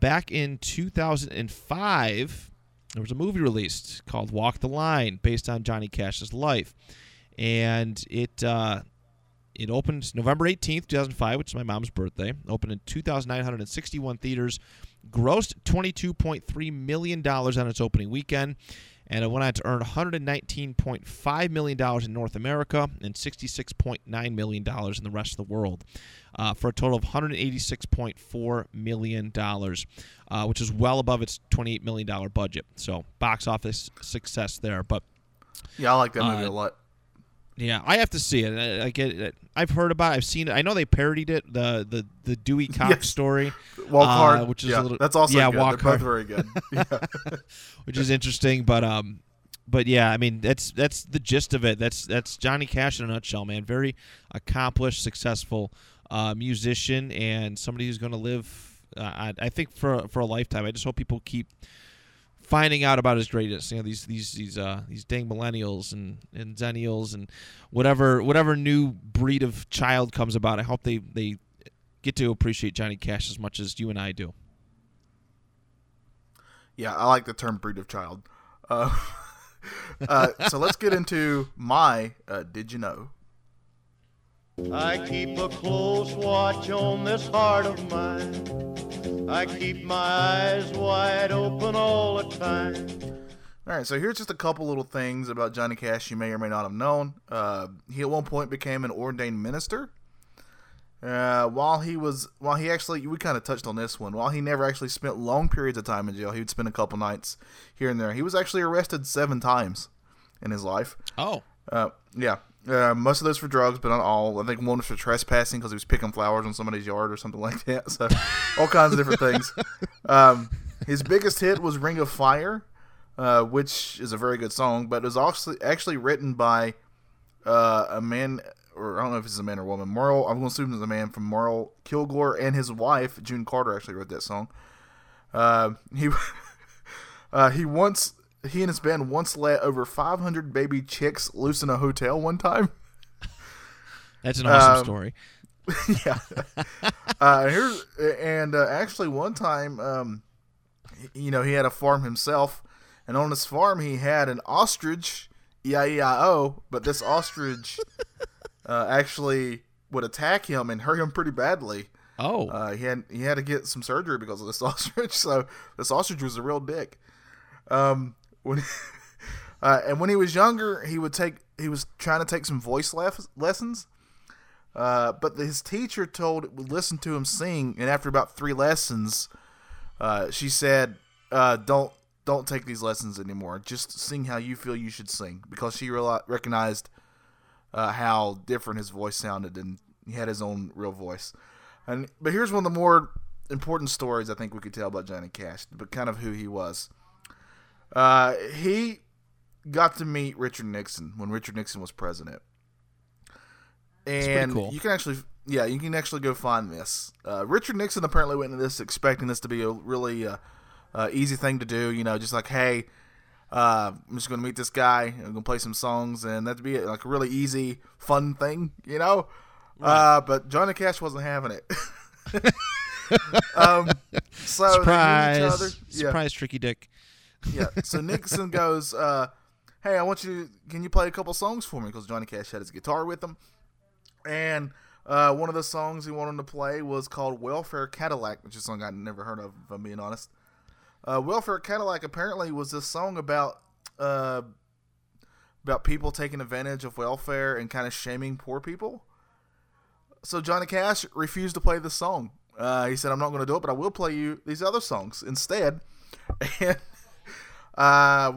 back in 2005, there was a movie released called Walk the Line, based on Johnny Cash's life. And it opened November 18th, 2005, which is my mom's birthday. It opened in 2,961 theaters. Grossed $22.3 million on its opening weekend, and it went on to earn $119.5 million in North America and $66.9 million in the rest of the world, for a total of $186.4 million, which is well above its $28 million budget. So box office success there. But yeah, I like that movie a lot. Yeah, I have to see it. I get it. I've heard about it. I've seen it. I know they parodied it, the Dewey Cox story. Walk Hard, which is a little, that's also good. Walk Hard, both very good. Yeah. Which is interesting, but yeah, I mean that's the gist of it. That's Johnny Cash in a nutshell, man. Very accomplished, successful musician, and somebody who's going to live, I think, for a lifetime. I just hope people keep finding out about his greatness, these dang millennials and zennials and whatever new breed of child comes about. I hope they get to appreciate Johnny Cash as much as you and I do. Yeah, I like the term breed of child. So let's get into my Did You Know? I keep a close watch on this heart of mine. I keep my eyes wide open all the time. All right, so here's just a couple little things about Johnny Cash you may or may not have known. He at one point became an ordained minister. We kind of touched on this one. While he never actually spent long periods of time in jail, he would spend a couple nights here and there. He was actually arrested 7 times in his life. Oh. Yeah. Most of those for drugs, but not all. I think one was for trespassing because he was picking flowers on somebody's yard or something like that. So all kinds of different things. His biggest hit was Ring of Fire, which is a very good song, but it was actually written by a man, or I don't know if it's a man or woman. Merle, I'm going to assume it's a man, from Merle Kilgore, and his wife, June Carter, actually wrote that song. He and his band once let over 500 baby chicks loose in a hotel one time. That's an awesome story. Yeah. Actually, one time, he had a farm himself, and on his farm he had an ostrich, E-I-E-I-O, but this ostrich actually would attack him and hurt him pretty badly. Oh. He had to get some surgery because of this ostrich, so this ostrich was a real dick. When he was younger, he was trying to take some voice lessons. But his teacher listened to him sing, and after about 3 lessons, she said, "Don't take these lessons anymore. Just sing how you feel you should sing," because she recognized how different his voice sounded, and he had his own real voice. But here's one of the more important stories I think we could tell about Johnny Cash, but kind of who he was. He got to meet Richard Nixon when Richard Nixon was president. And cool. you can actually go find this. Richard Nixon apparently went into this expecting this to be a really easy thing to do. You know, just like, hey, I'm just going to meet this guy. I'm going to play some songs, and that'd be like a really easy, fun thing, you know. Right. But Johnny Cash wasn't having it. So surprise! They knew each other. Surprise, yeah. Tricky Dick. Yeah. So Nixon goes, "Hey, can you play a couple songs for me?" Because Johnny Cash had his guitar with him. And one of the songs he wanted to play was called Welfare Cadillac, which is a song I'd never heard of, if I'm being honest. Welfare Cadillac apparently was this song about people taking advantage of welfare and kind of shaming poor people. So Johnny Cash refused to play this song. He said, "I'm not going to do it, but I will play you these other songs instead." And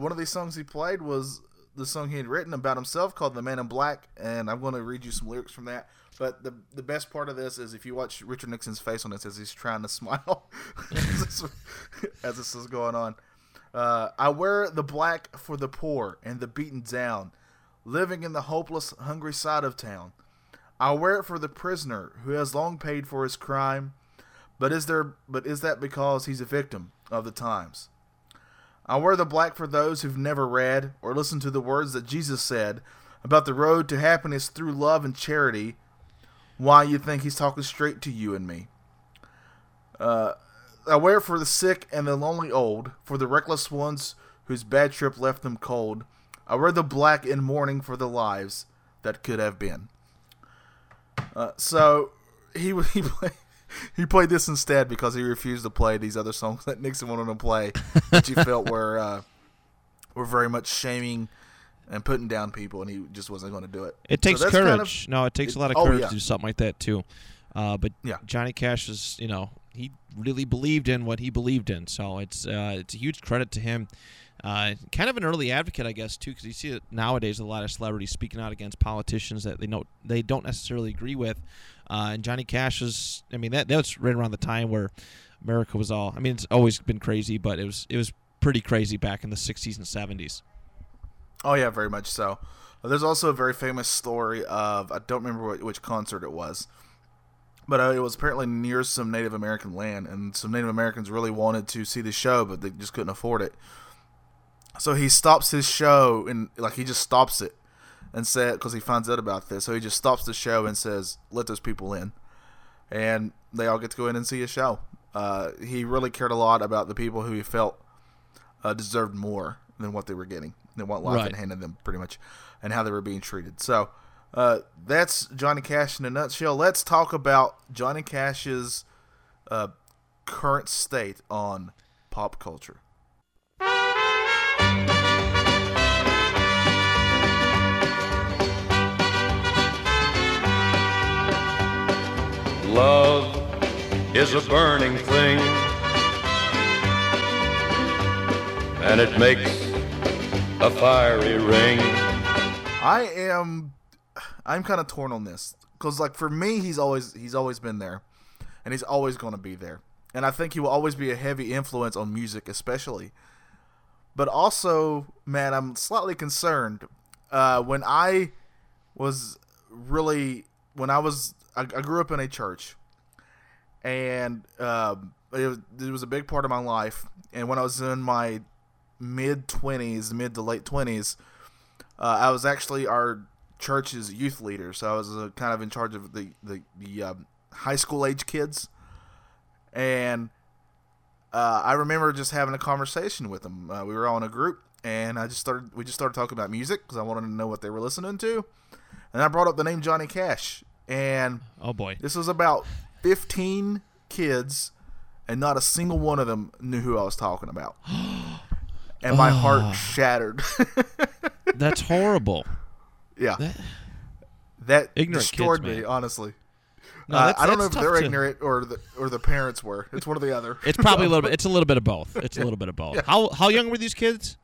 one of these songs he played was the song he had written about himself called The Man in Black, and I'm going to read you some lyrics from that. But the best part of this is if you watch Richard Nixon's face on it, as he's trying to smile as this is going on. "I wear the black for the poor and the beaten down, living in the hopeless, hungry side of town. I wear it for the prisoner who has long paid for his crime, but is that because he's a victim of the times? I wear the black for those who've never read or listened to the words that Jesus said about the road to happiness through love and charity. Why you think he's talking straight to you and me? I wear it for the sick and the lonely old, for the reckless ones whose bad trip left them cold. I wear the black in mourning for the lives that could have been." So he played this instead because he refused to play these other songs that Nixon wanted to play, which he felt were very much shaming and putting down people, and he just wasn't going to do it. It takes courage. It takes a lot of courage to do something like that too. But yeah. Johnny Cash is, he really believed in what he believed in, so it's a huge credit to him. Kind of an early advocate, I guess, too, because you see nowadays a lot of celebrities speaking out against politicians that they don't necessarily agree with. And Johnny Cash is, that's right around the time where America was all. It's always been crazy, but it was pretty crazy back in the 60s and 70s. Oh yeah, very much so. There's also a very famous story of, I don't remember which concert it was, but it was apparently near some Native American land, and some Native Americans really wanted to see the show, but they just couldn't afford it. So he stops his show, and he just stops it, and said, because he finds out about this, so he just stops the show and says, "Let those people in," and they all get to go in and see his show. He really cared a lot about the people who he felt deserved more than what they were getting, than what life had handed them, pretty much, and how they were being treated. So that's Johnny Cash in a nutshell. Let's talk about Johnny Cash's current state on pop culture. Love is a burning thing, and it makes a fiery ring. I'm kind of torn on this, because for me, he's always been there, and he's always going to be there, and I think he will always be a heavy influence on music, especially. But also, man, I'm slightly concerned. I grew up in a church, and it was a big part of my life. And when I was in my mid to late 20s, I was actually our church's youth leader, so I was kind of in charge of the high school age kids. And I remember just having a conversation with them. We were all in a group, and we just started talking about music because I wanted to know what they were listening to. And I brought up the name Johnny Cash, and oh boy, this was about 15 kids, and not a single one of them knew who I was talking about. And my heart shattered. That's horrible. Yeah, that destroyed me, honestly. No, I don't know if they're ignorant or the parents were. It's one or the other. It's probably a little bit of both. It's a little bit of both. Yeah. How young were these kids?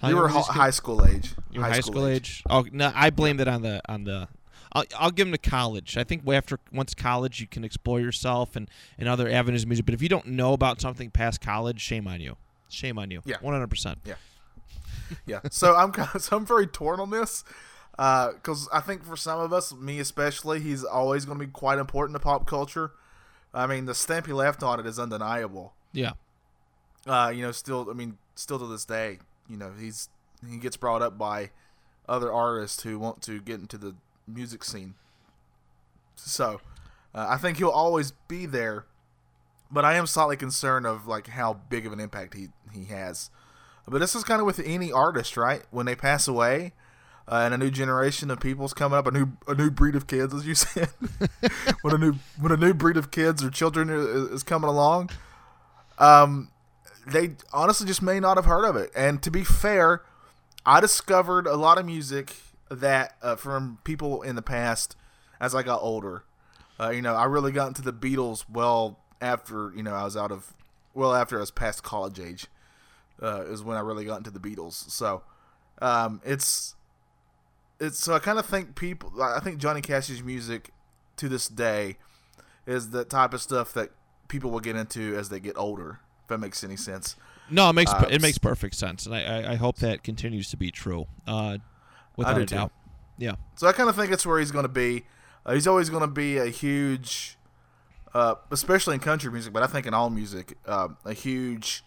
You were high school age. You were high school age. Oh no, I blamed it on the. I'll give them to college. I think once college, you can explore yourself and other avenues of music. But if you don't know about something past college, shame on you. Shame on you. Yeah, 100%. Yeah, yeah. So I'm very torn on this. Because I think for some of us, me especially, he's always going to be quite important to pop culture. I mean, the stamp he left on it is undeniable. Yeah. Still to this day, he gets brought up by other artists who want to get into the music scene. So, I think he'll always be there. But I am slightly concerned of like how big of an impact he has. But this is kind of with any artist, right? When they pass away. And a new generation of people's coming up, a new breed of kids, as you said. when a new breed of kids or children is coming along, they honestly just may not have heard of it. And to be fair, I discovered a lot of music that from people in the past as I got older. I really got into the Beatles after I was past college age. Is when I really got into the Beatles. So So I kind of think I think Johnny Cash's music to this day is the type of stuff that people will get into as they get older, if that makes any sense. No, it makes perfect sense, and I hope that continues to be true. Without a doubt. Yeah. So I kind of think it's where he's going to be. He's always going to be a huge, especially in country music, but I think in all music, a huge.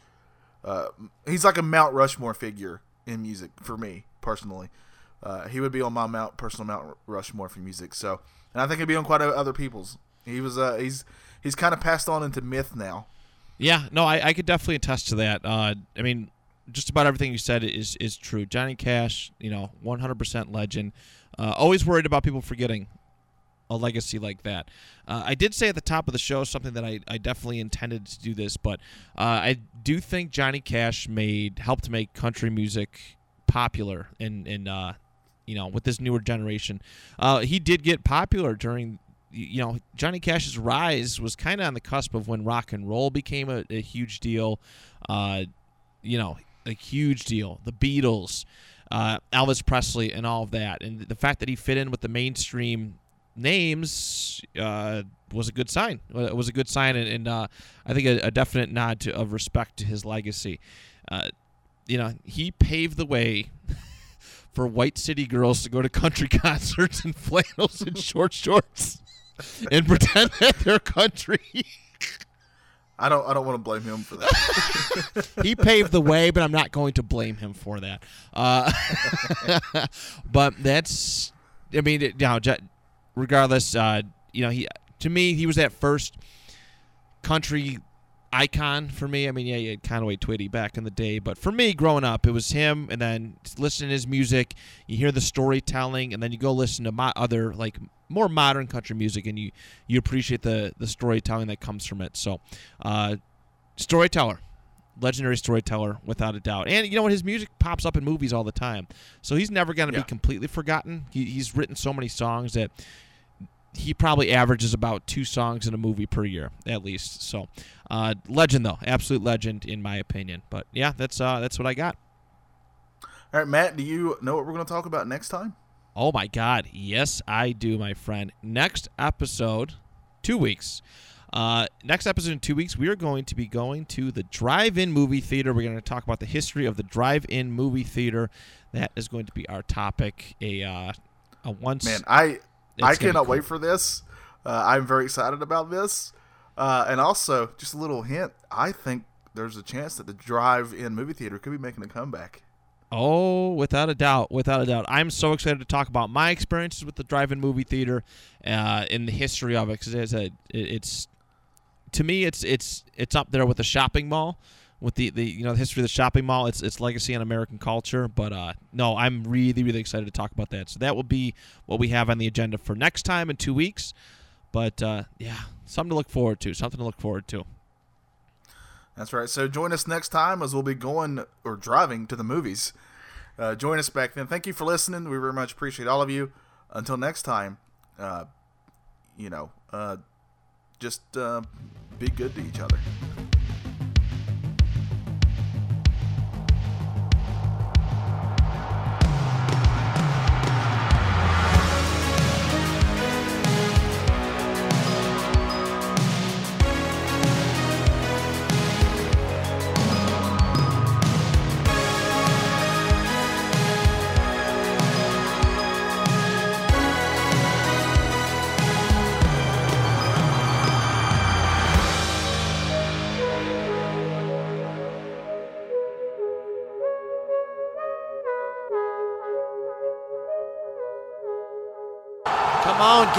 He's like a Mount Rushmore figure in music for me personally. He would be on my personal Mount Rushmore for music. So, and I think he'd be on quite other people's. He was he's kind of passed on into myth now. Yeah, no, I could definitely attest to that. I mean, just about everything you said is true. Johnny Cash, 100% legend. Always worried about people forgetting a legacy like that. I did say at the top of the show something that I definitely intended to do this, but I do think Johnny Cash helped make country music popular with this newer generation. He did get popular during, Johnny Cash's rise was kind of on the cusp of when rock and roll became a huge deal, a huge deal. The Beatles, Elvis Presley, and all of that. And the fact that he fit in with the mainstream names was a good sign. It was a good sign, and I think a definite nod of respect to his legacy. He paved the way for white city girls to go to country concerts in flannels and short shorts and pretend that they're country. I don't want to blame him for that. He paved the way, but I'm not going to blame him for that. But that's, I mean, regardless, he was that first country icon for me. I mean, yeah, you had Conway Twitty back in the day, but for me, growing up, it was him, and then listening to his music, you hear the storytelling, and then you go listen to my other, like, more modern country music, and you appreciate the storytelling that comes from it. So, storyteller. Legendary storyteller, without a doubt. And you know what? His music pops up in movies all the time, so he's never going to be completely forgotten. He's written so many songs that he probably averages about 2 songs in a movie per year, at least. So, legend, though. Absolute legend, in my opinion. But, yeah, that's what I got. All right, Matt, do you know what we're going to talk about next time? Oh, my God. Yes, I do, my friend. Next episode, 2 weeks. We are going to be going to the drive-in movie theater. We're going to talk about the history of the drive-in movie theater. That is going to be our topic. I cannot wait for this. I'm very excited about this. And also, just a little hint, I think there's a chance that the drive-in movie theater could be making a comeback. Oh, without a doubt, without a doubt. I'm so excited to talk about my experiences with the drive-in movie theater and the history of it, because it's to me it's up there with the shopping mall, with the you know, the history of the shopping mall, its legacy in American culture. But no, I'm really, really excited to talk about that. So that will be what we have on the agenda for next time in 2 weeks. But yeah, something to look forward to. That's right. So join us next time as we'll be going or driving to the movies. Join us back then. Thank you for listening. We very much appreciate all of you. Until next time, just be good to each other.